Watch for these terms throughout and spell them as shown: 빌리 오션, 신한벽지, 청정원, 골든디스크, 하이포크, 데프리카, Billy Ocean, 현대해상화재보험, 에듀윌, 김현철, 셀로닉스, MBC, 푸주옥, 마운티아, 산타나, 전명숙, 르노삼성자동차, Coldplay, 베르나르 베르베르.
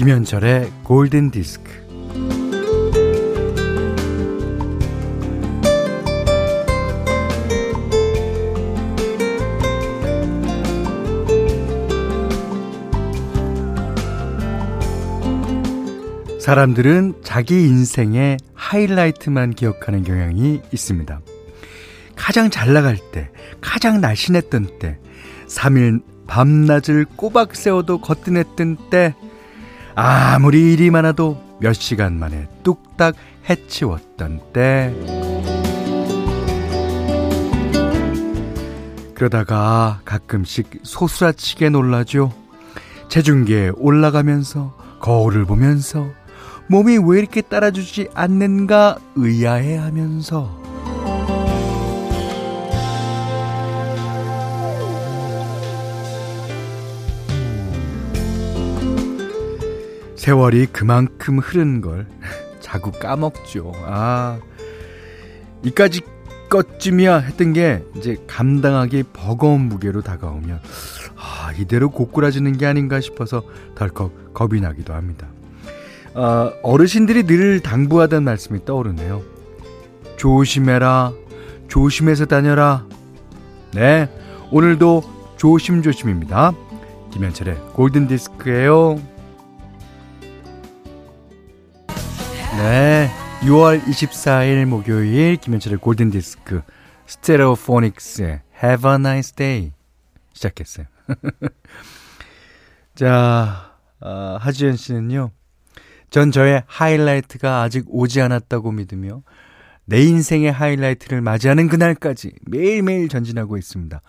김현철의 골든디스크. 사람들은 자기 인생의 하이라이트만 기억하는 경향이 있습니다. 가장 잘 나갈 때, 가장 날씬했던 때, 3일 밤낮을 꼬박 세워도 거뜬했던 때, 아무리 일이 많아도 몇 시간 만에 뚝딱 해치웠던 때. 그러다가 가끔씩 소스라치게 놀라죠. 체중계에 올라가면서 거울을 보면서 몸이 왜 이렇게 따라주지 않는가 의아해하면서. 세월이 그만큼 흐른 걸 자꾸 까먹죠. 아, 이까지 것쯤이야 했던 게 이제 감당하기 버거운 무게로 다가오면 아, 이대로 고꾸라지는 게 아닌가 싶어서 덜컥 겁이 나기도 합니다. 아, 어르신들이 늘 당부하던 말씀이 떠오르네요. 조심해라, 조심해서 다녀라. 네, 오늘도 조심조심입니다. 김현철의 골든디스크예요. 네, 6월 24일 목요일 김현철의 골든디스크 스테레오포닉스의 Have a nice day 시작했어요. 자, 하지연 씨는요, 전 저의 하이라이트가 아직 오지 않았다고 믿으며 내 인생의 하이라이트를 맞이하는 그날까지 매일매일 전진하고 있습니다.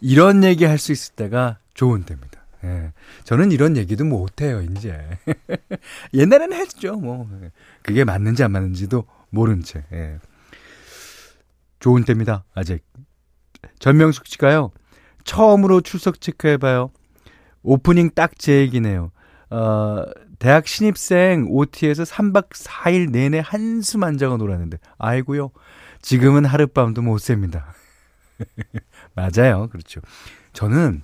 이런 얘기 할 수 있을 때가 좋은 때입니다. 예, 저는 이런 얘기도 못해요 이제. 옛날에는 했죠. 뭐 그게 맞는지 안 맞는지도 모른 채. 예. 좋은 때입니다 아직. 전명숙 씨가요, 처음으로 출석 체크해봐요. 오프닝 딱 제 얘기네요. 대학 신입생 OT에서 3박 4일 내내 한숨 안 자고 놀았는데 아이고요, 지금은 하룻밤도 못 셉니다. 맞아요. 그렇죠. 저는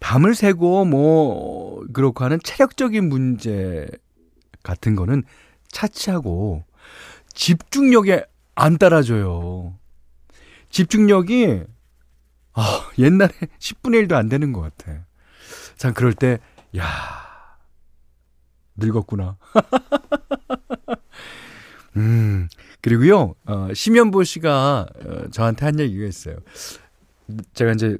밤을 새고 뭐 그렇고 하는 체력적인 문제 같은 거는 차치하고 집중력에 안 따라줘요. 집중력이 옛날에 10분의 1도 안 되는 것 같아. 참 그럴 때 야, 늙었구나. 그리고요, 심연보 씨가 저한테 한 얘기가 있어요. 제가 이제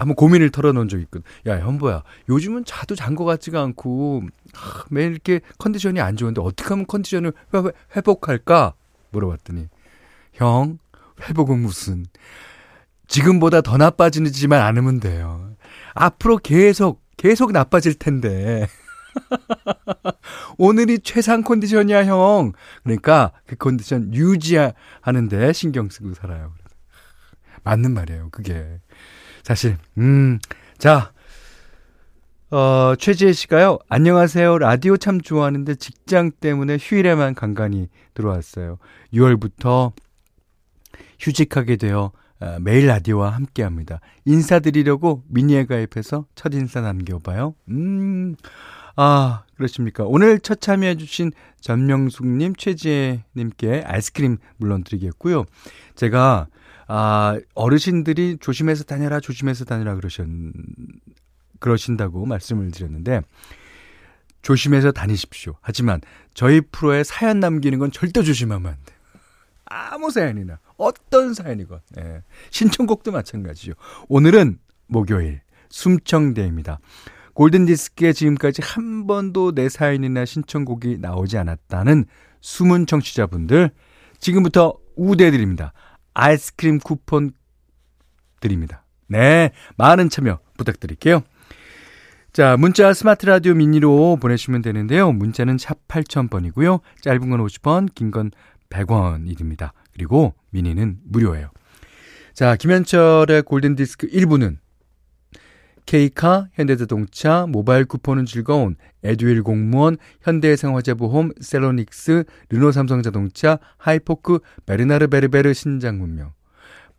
한번 고민을 털어놓은 적이 있거든. 야, 현보야, 요즘은 자도 잔 것 같지가 않고 매일 이렇게 컨디션이 안 좋은데 어떻게 하면 컨디션을 회복할까? 물어봤더니, 형, 회복은 무슨, 지금보다 더 나빠지지만 않으면 돼요. 앞으로 계속 나빠질 텐데. 오늘이 최상 컨디션이야, 형. 그러니까 그 컨디션 유지하는데 신경 쓰고 살아요. 맞는 말이에요, 그게. 사실, 자, 최지혜 씨가요, 안녕하세요. 라디오 참 좋아하는데 직장 때문에 휴일에만 간간히 들어왔어요. 6월부터 휴직하게 되어 매일 라디오와 함께 합니다. 인사드리려고 미니에 가입해서 첫인사 남겨봐요. 아, 그러십니까. 오늘 첫 참여해주신 전명숙님, 최지혜님께 아이스크림 물론 드리겠고요. 제가, 어르신들이 조심해서 다녀라, 조심해서 다녀라 그러신다고 말씀을 드렸는데, 조심해서 다니십시오. 하지만 저희 프로에 사연 남기는 건 절대 조심하면 안 돼요. 아무 사연이나, 어떤 사연이건. 예. 신청곡도 마찬가지죠. 오늘은 목요일, 숨청대입니다. 골든디스크에 지금까지 한 번도 내 사연이나 신청곡이 나오지 않았다는 숨은 청취자분들, 지금부터 우대드립니다. 아이스크림 쿠폰 드립니다. 네, 많은 참여 부탁드릴게요. 자, 문자 스마트 라디오 미니로 보내시면 되는데요. 문자는 샵 8000번이고요. 짧은 건 50원, 긴 건 100원이 듭니다. 그리고 미니는 무료예요. 자, 김현철의 골든디스크 1부는 K카, 현대자동차, 모바일 쿠폰은 즐거운, 에듀윌 공무원, 현대해상화재보험, 셀로닉스, 르노삼성자동차, 하이포크, 베르나르 베르베르 신장문명,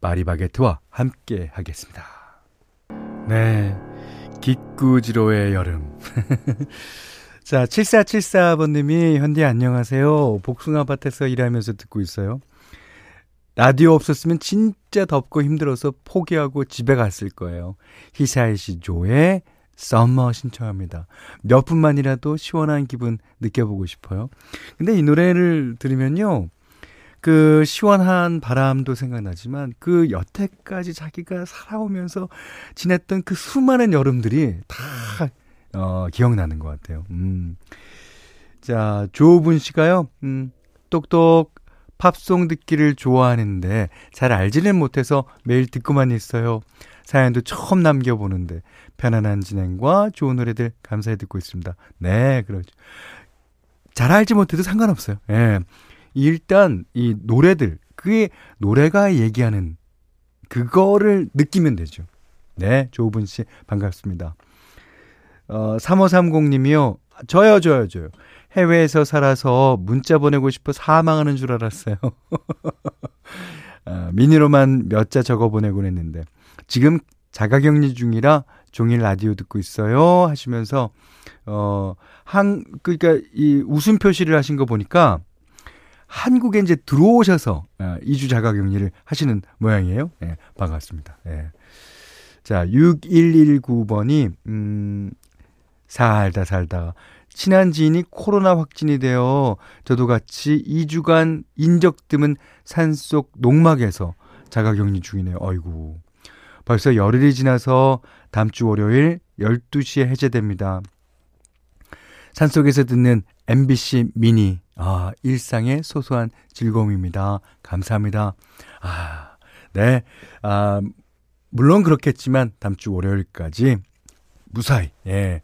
마리바게트와 함께 하겠습니다. 네, 깃구지로의 여름. 자, 7474번님이 현디 안녕하세요. 복숭아밭에서 일하면서 듣고 있어요. 라디오 없었으면 진짜 덥고 힘들어서 포기하고 집에 갔을 거예요. 히사이시 조의 썸머 신청합니다. 몇 분만이라도 시원한 기분 느껴보고 싶어요. 근데 이 노래를 들으면요, 그 시원한 바람도 생각나지만 그 여태까지 자기가 살아오면서 지냈던 그 수많은 여름들이 다 기억나는 것 같아요. 자, 조우분 씨가요, 똑똑 팝송 듣기를 좋아하는데 잘 알지는 못해서 매일 듣고만 있어요. 사연도 처음 남겨보는데 편안한 진행과 좋은 노래들 감사히 듣고 있습니다. 네, 그렇죠. 잘 알지 못해도 상관없어요. 예. 일단 이 노래들, 그게 노래가 얘기하는 그거를 느끼면 되죠. 네, 조우분 씨 반갑습니다. 3530님이요. 저요. 해외에서 살아서 문자 보내고 싶어 사망하는 줄 알았어요. 미니로만 몇 자 적어 보내곤 했는데 지금 자가격리 중이라 종일 라디오 듣고 있어요 하시면서 그러니까 이 웃음 표시를 하신 거 보니까 한국에 이제 들어오셔서 2주 자가격리를 하시는 모양이에요. 예, 반갑습니다. 예. 자, 6119번이 살다가 친한 지인이 코로나 확진이 되어 저도 같이 2주간 인적 드문 산속 농막에서 자가격리 중이네요. 어이구, 벌써 열흘이 지나서 다음 주 월요일 12시에 해제됩니다. 산속에서 듣는 MBC 미니, 아, 일상의 소소한 즐거움입니다. 감사합니다. 아, 네. 아, 물론 그렇겠지만 다음 주 월요일까지 무사히, 예,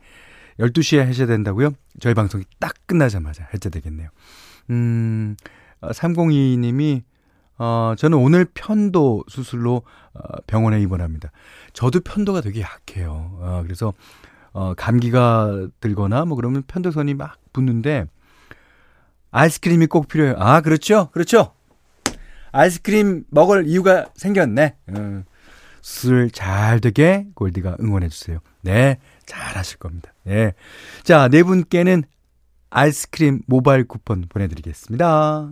12시에 해제된다고요? 저희 방송이 딱 끝나자마자 해제되겠네요. 302님이 저는 오늘 편도 수술로 병원에 입원합니다. 저도 편도가 되게 약해요. 그래서 감기가 들거나 뭐 그러면 편도선이 막 붙는데 아이스크림이 꼭 필요해요. 아, 그렇죠. 아이스크림 먹을 이유가 생겼네. 수술 잘 되게 골디가 응원해 주세요. 네, 잘 하실 겁니다. 예. 자, 네 분께는 아이스크림 모바일 쿠폰 보내드리겠습니다.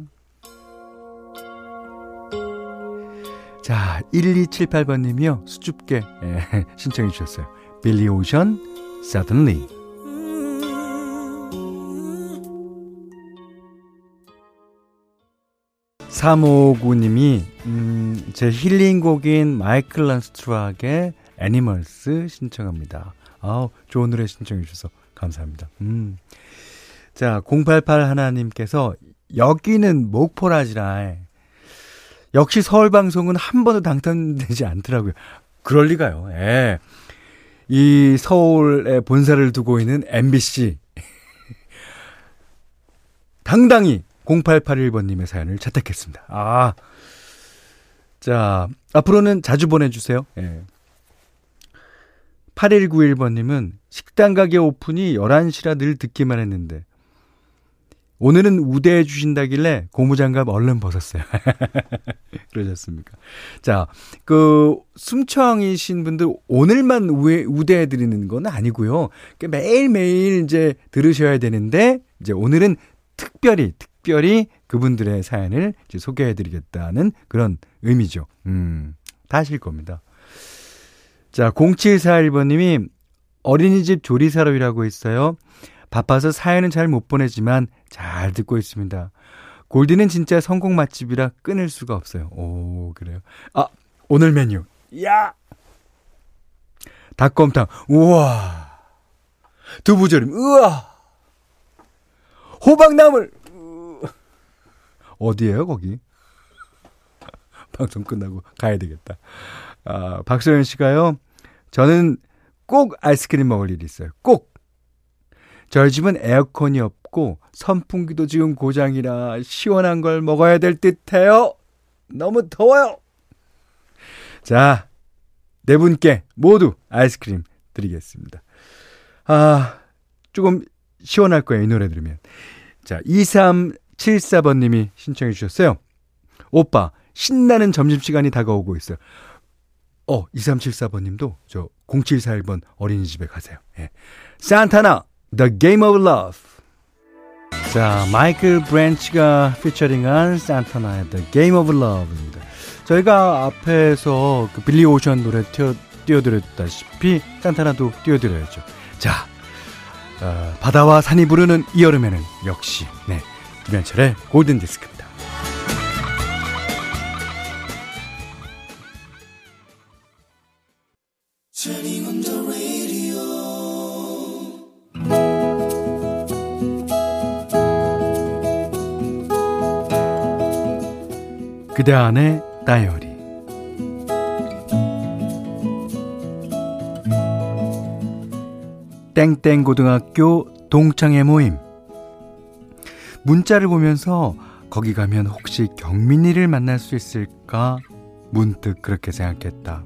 자, 1278번님이요. 수줍게, 예, 신청해 주셨어요. Billy Ocean, Suddenly. 삼오구님이 제 힐링곡인 마이클 란스트락의 애니멀스 신청합니다. 아우, 좋은 노래 신청해 주셔서 감사합니다. 자, 088 하나님께서 여기는 목포라지라 역시 서울 방송은 한 번도 당첨되지 않더라고요. 그럴 리가요. 예. 이 서울에 본사를 두고 있는 MBC 당당히 0881번님의 사연을 채택했습니다. 아, 자, 앞으로는 자주 보내주세요. 예. 8191번님은 식당 가게 오픈이 11시라 늘 듣기만 했는데 오늘은 우대해 주신다길래 고무장갑 얼른 벗었어요. 그러셨습니까? 자, 그 숨청이신 분들 오늘만 우대해 드리는 건 아니고요. 그러니까 매일매일 이제 들으셔야 되는데 이제 오늘은 특별히 그분들의 사연을 이제 소개해 드리겠다는 그런 의미죠. 다 아실 겁니다. 자, 0741번님이 어린이집 조리사로 일하고 있어요. 바빠서 사연은 잘 못 보내지만 잘 듣고 있습니다. 골디는 진짜 성공 맛집이라 끊을 수가 없어요. 오, 그래요. 아, 오늘 메뉴. 야! 닭곰탕. 우와. 두부조림. 우와. 호박나물. 어디예요, 거기? 방송 끝나고 가야 되겠다. 아, 박소연 씨가요, 저는 꼭 아이스크림 먹을 일이 있어요. 꼭. 저희 집은 에어컨이 없고 선풍기도 지금 고장이라 시원한 걸 먹어야 될 듯해요. 너무 더워요. 자, 네 분께 모두 아이스크림 드리겠습니다. 아, 조금 시원할 거예요, 이 노래 들으면. 자, 2374번님이 신청해 주셨어요. 오빠, 신나는 점심시간이 다가오고 있어요. 2374번님도 저 0741번 어린이집에 가세요. 예. 산타나 The Game of Love. 자, 마이클 브랜치가 피처링한 산타나의 The Game of Love입니다. 저희가 앞에서 그 빌리 오션 노래 띄워드렸다시피 산타나도 띄워드려야죠. 자, 바다와 산이 부르는 이 여름에는 역시 네, 김현철의 골든디스크입니다. 그대 안의 다이어리. 땡땡고등학교 동창회 모임. 문자를 보면서 거기 가면 혹시 경민이를 만날 수 있을까 문득 그렇게 생각했다.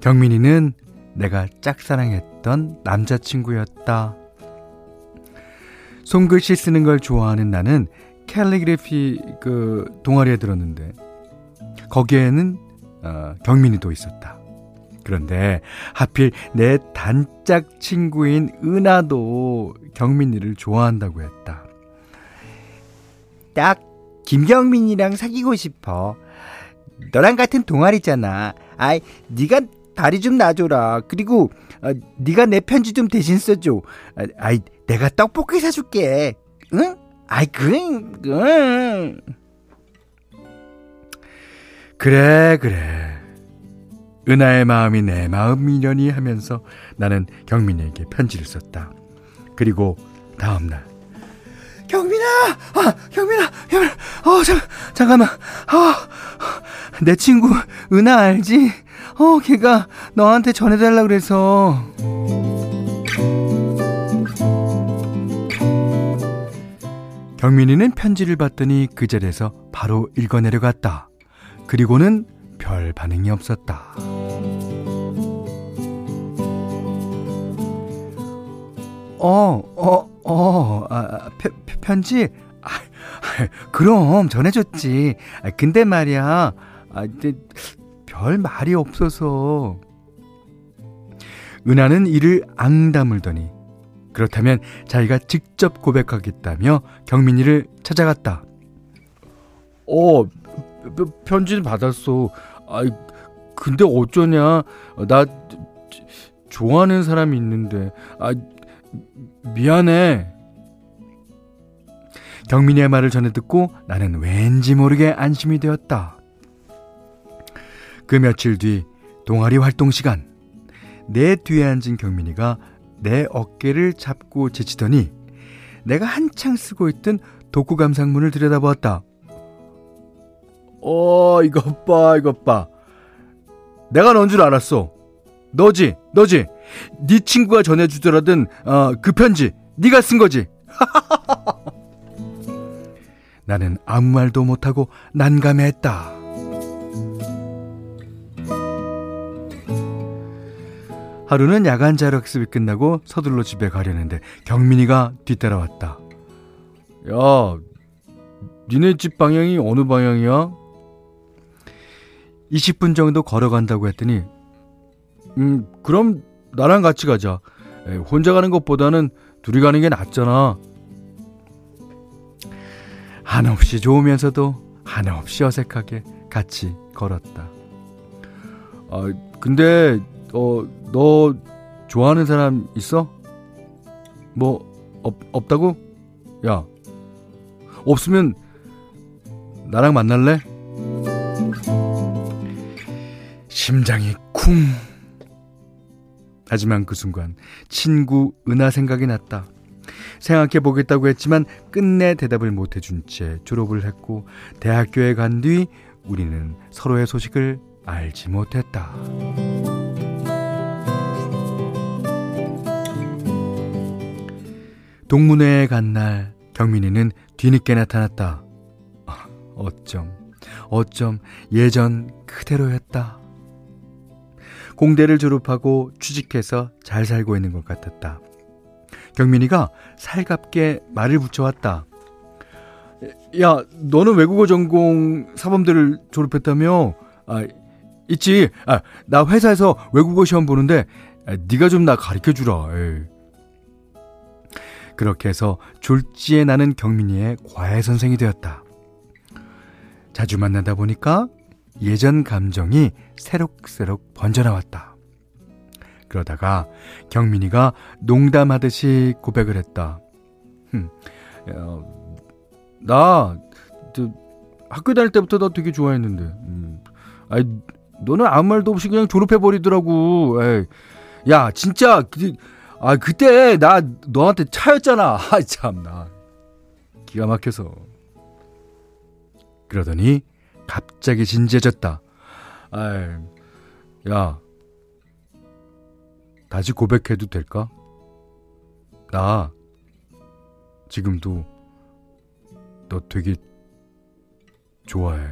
경민이는 내가 짝사랑했던 남자친구였다. 손글씨 쓰는 걸 좋아하는 나는 캘리그래피 그 동아리에 들었는데 거기에는 경민이도 있었다. 그런데 하필 내 단짝 친구인 은하도 경민이를 좋아한다고 했다. 딱 김경민이랑 사귀고 싶어. 너랑 같은 동아리잖아. 아이, 네가 다리 좀 놔줘라. 그리고 네가 내 편지 좀 대신 써줘. 아이, 내가 떡볶이 사줄게. 응? 아이, 그래. 은하의 마음이 내 마음이려니 하면서 나는 경민이에게 편지를 썼다. 그리고 다음날 경민아, 잠깐만. 내 친구 은하 알지? 걔가 너한테 전해달라 그래서. 경민이는 편지를 받더니 그 자리에서 바로 읽어내려갔다. 그리고는 별 반응이 없었다. 편지? 그럼 전해줬지. 근데 말이야, 별 말이 없어서. 은하는 이를 앙다물더니 그렇다면 자기가 직접 고백하겠다며 경민이를 찾아갔다. 편지는 받았어. 아이, 근데 어쩌냐. 나 좋아하는 사람이 있는데. 아, 미안해. 경민이의 말을 전해 듣고 나는 왠지 모르게 안심이 되었다. 그 며칠 뒤 동아리 활동 시간. 내 뒤에 앉은 경민이가 내 어깨를 잡고 제치더니 내가 한창 쓰고 있던 독후 감상문을 들여다보았다. 이것 봐. 내가 넌 줄 알았어. 너지. 네 친구가 전해주더라든 그 편지 네가 쓴 거지. 나는 아무 말도 못하고 난감해했다. 하루는 야간 자율학습이 끝나고 서둘러 집에 가려는데 경민이가 뒤따라왔다. 야, 니네 집 방향이 어느 방향이야? 20분 정도 걸어간다고 했더니 그럼 나랑 같이 가자. 혼자 가는 것보다는 둘이 가는 게 낫잖아. 한없이 좋으면서도 한없이 어색하게 같이 걸었다. 근데 너 좋아하는 사람 있어? 없다고? 야, 없으면 나랑 만날래? 심장이 쿵. 하지만 그 순간 친구 은하 생각이 났다. 생각해보겠다고 했지만 끝내 대답을 못해준 채 졸업을 했고 대학교에 간 뒤 우리는 서로의 소식을 알지 못했다. 동문회에 간 날 경민이는 뒤늦게 나타났다. 어쩜 예전 그대로였다. 공대를 졸업하고 취직해서 잘 살고 있는 것 같았다. 경민이가 살갑게 말을 붙여왔다. 야, 너는 외국어 전공 사범대를 졸업했다며? 있지. 아, 나 회사에서 외국어 시험 보는데 네가 좀 나 가르쳐주라. 에이. 그렇게 해서 졸지에 나는 경민이의 과외 선생이 되었다. 자주 만나다 보니까 예전 감정이 새록새록 번져나왔다. 그러다가 경민이가 농담하듯이 고백을 했다. 나 학교 다닐 때부터 너 되게 좋아했는데 아니, 너는 아무 말도 없이 그냥 졸업해버리더라고. 에이. 야 진짜 그때 나 너한테 차였잖아. 아, 참나 기가 막혀서. 그러더니 갑자기 진지해졌다. 아이, 야 다시 고백해도 될까? 나 지금도 너 되게 좋아해.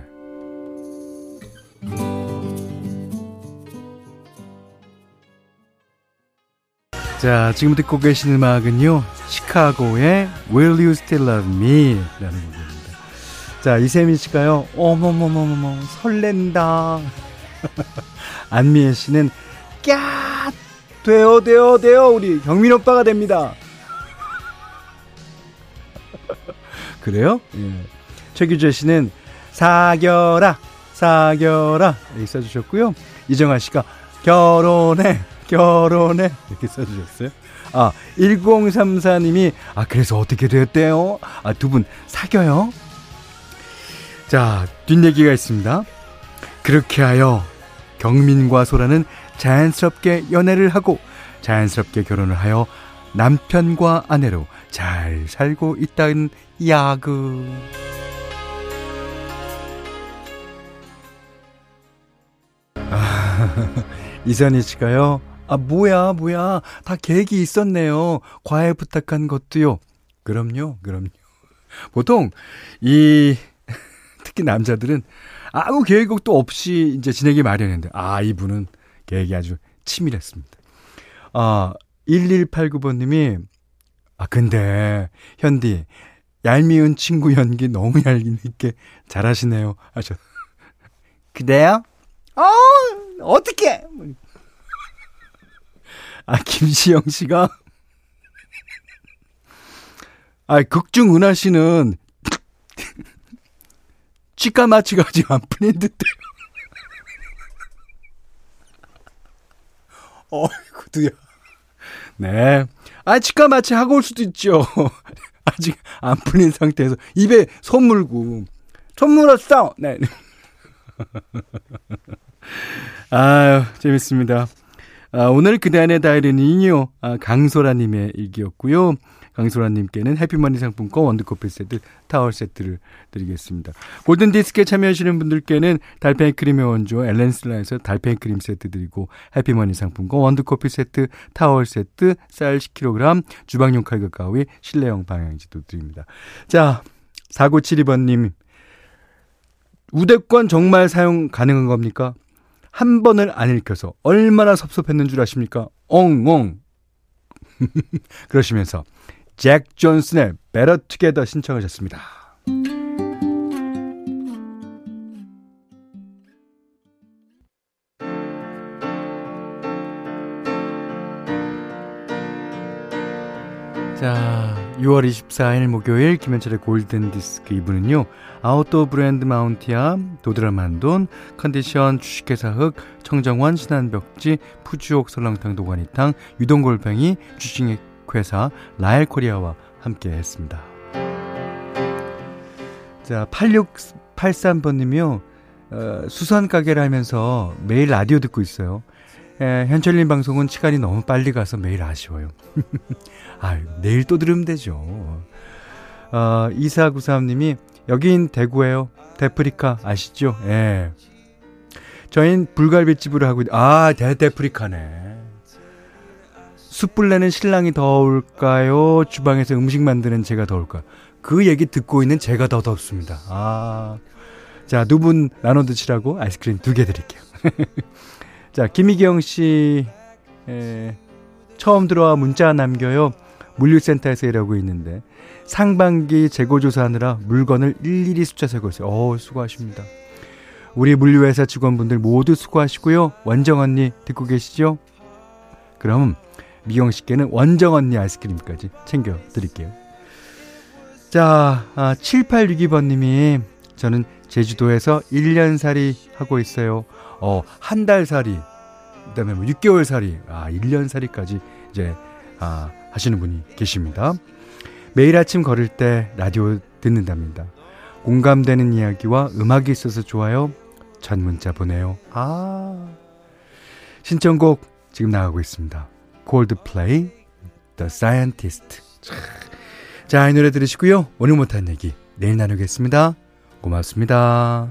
자, 지금 듣고 계신 음악은요, 시카고의 Will You Still Love Me 라는 곡입니다. 자, 이세민 씨가요, 어머머머머머 설렌다. 안미애 씨는 꺄 돼요 우리 경민 오빠가 됩니다. 그래요? 예. 최규재 씨는 사겨라 이렇게 써주셨고요. 이정아 씨가 결혼해 이렇게 써주셨어요. 아 1034님이 아 그래서 어떻게 됐대요? 아 두 분 사겨요? 자 뒷얘기가 있습니다. 그렇게 하여 경민과 소라는 자연스럽게 연애를 하고 자연스럽게 결혼을 하여 남편과 아내로 잘 살고 있다는 야구. 아, 이선희 씨가요. 아 뭐야 다 계획이 있었네요. 과외 부탁한 것도요. 그럼요. 보통 이 특히 남자들은 아무 계획도 없이 이제 진행이 마련인데 아 이분은 계획이 아주 치밀했습니다. 아 1189번님이 아 근데 현디 얄미운 친구 연기 너무 얄밉게 잘하시네요 하셨. 그래요? 어떡해. 아 김시영 씨가 아 극중 은하 씨는 치카마치가 아직 안 풀린 듯해요. 어이구야. 네. 아, 치카마치 하고 올 수도 있죠. 아직 안 풀린 상태에서 입에 손 물고. 손 물었어! 네. 아유, 재밌습니다. 아, 오늘 그대안의 다이어리는요, 아, 강소라님의 일기였고요. 강소라님께는 해피머니 상품권 원두커피 세트, 타월 세트를 드리겠습니다. 골든디스크에 참여하시는 분들께는 달팽이 크림의 원조 엘렌슬라에서 달팽이 크림 세트 드리고 해피머니 상품권 원두커피 세트, 타월 세트, 쌀 10kg, 주방용 칼과 가위, 실내용 방향지도 드립니다. 자, 4972번님 우대권 정말 사용 가능한 겁니까? 한 번을 안 읽혀서 얼마나 섭섭했는 줄 아십니까? 엉엉. 그러시면서 잭 존슨의 Better Together 신청하셨습니다. 자, 6월 24일 목요일 김현철의 골든디스크 2부는요. 아웃도어 브랜드 마운티아, 도드라만돈, 컨디션, 주식회사 흑, 청정원, 신한벽지, 푸주옥, 설렁탕, 도가니탕, 유동골뱅이, 주식회사 라엘코리아와 함께했습니다. 자 8683번님이요 수선 가게를 하면서 매일 라디오 듣고 있어요. 현철님 방송은 시간이 너무 빨리 가서 매일 아쉬워요. 아유, 내일 또 들으면 되죠. 2493님이 여긴 대구예요. 데프리카 아시죠? 예. 저희는 불갈비집으로 하고 아 데프리카네. 숯불내는 신랑이 더울까요? 주방에서 음식 만드는 제가 더울까요? 그 얘기 듣고 있는 제가 더 덥습니다. 아, 자, 두 분 나눠 드시라고 아이스크림 2개 드릴게요. 자, 김희경 씨 처음 들어와 문자 남겨요. 물류센터에서 일하고 있는데 상반기 재고 조사하느라 물건을 일일이 숫자 세고 있어요. 수고하십니다. 우리 물류회사 직원분들 모두 수고하시고요. 원정언니 듣고 계시죠? 그럼 미영씨께는 원정언니 아이스크림까지 챙겨드릴게요. 자, 7862번님이 저는 제주도에서 1년살이 하고 있어요. 한 달살이, 그 다음에 뭐 6개월살이, 1년살이까지 이제 하시는 분이 계십니다. 매일 아침 걸을 때 라디오 듣는답니다. 공감되는 이야기와 음악이 있어서 좋아요. 첫 문자 보내요. 신청곡 지금 나가고 있습니다. Coldplay, The Scientist. 자, 이 노래 들으시고요. 오늘 못한 얘기 내일 나누겠습니다. 고맙습니다.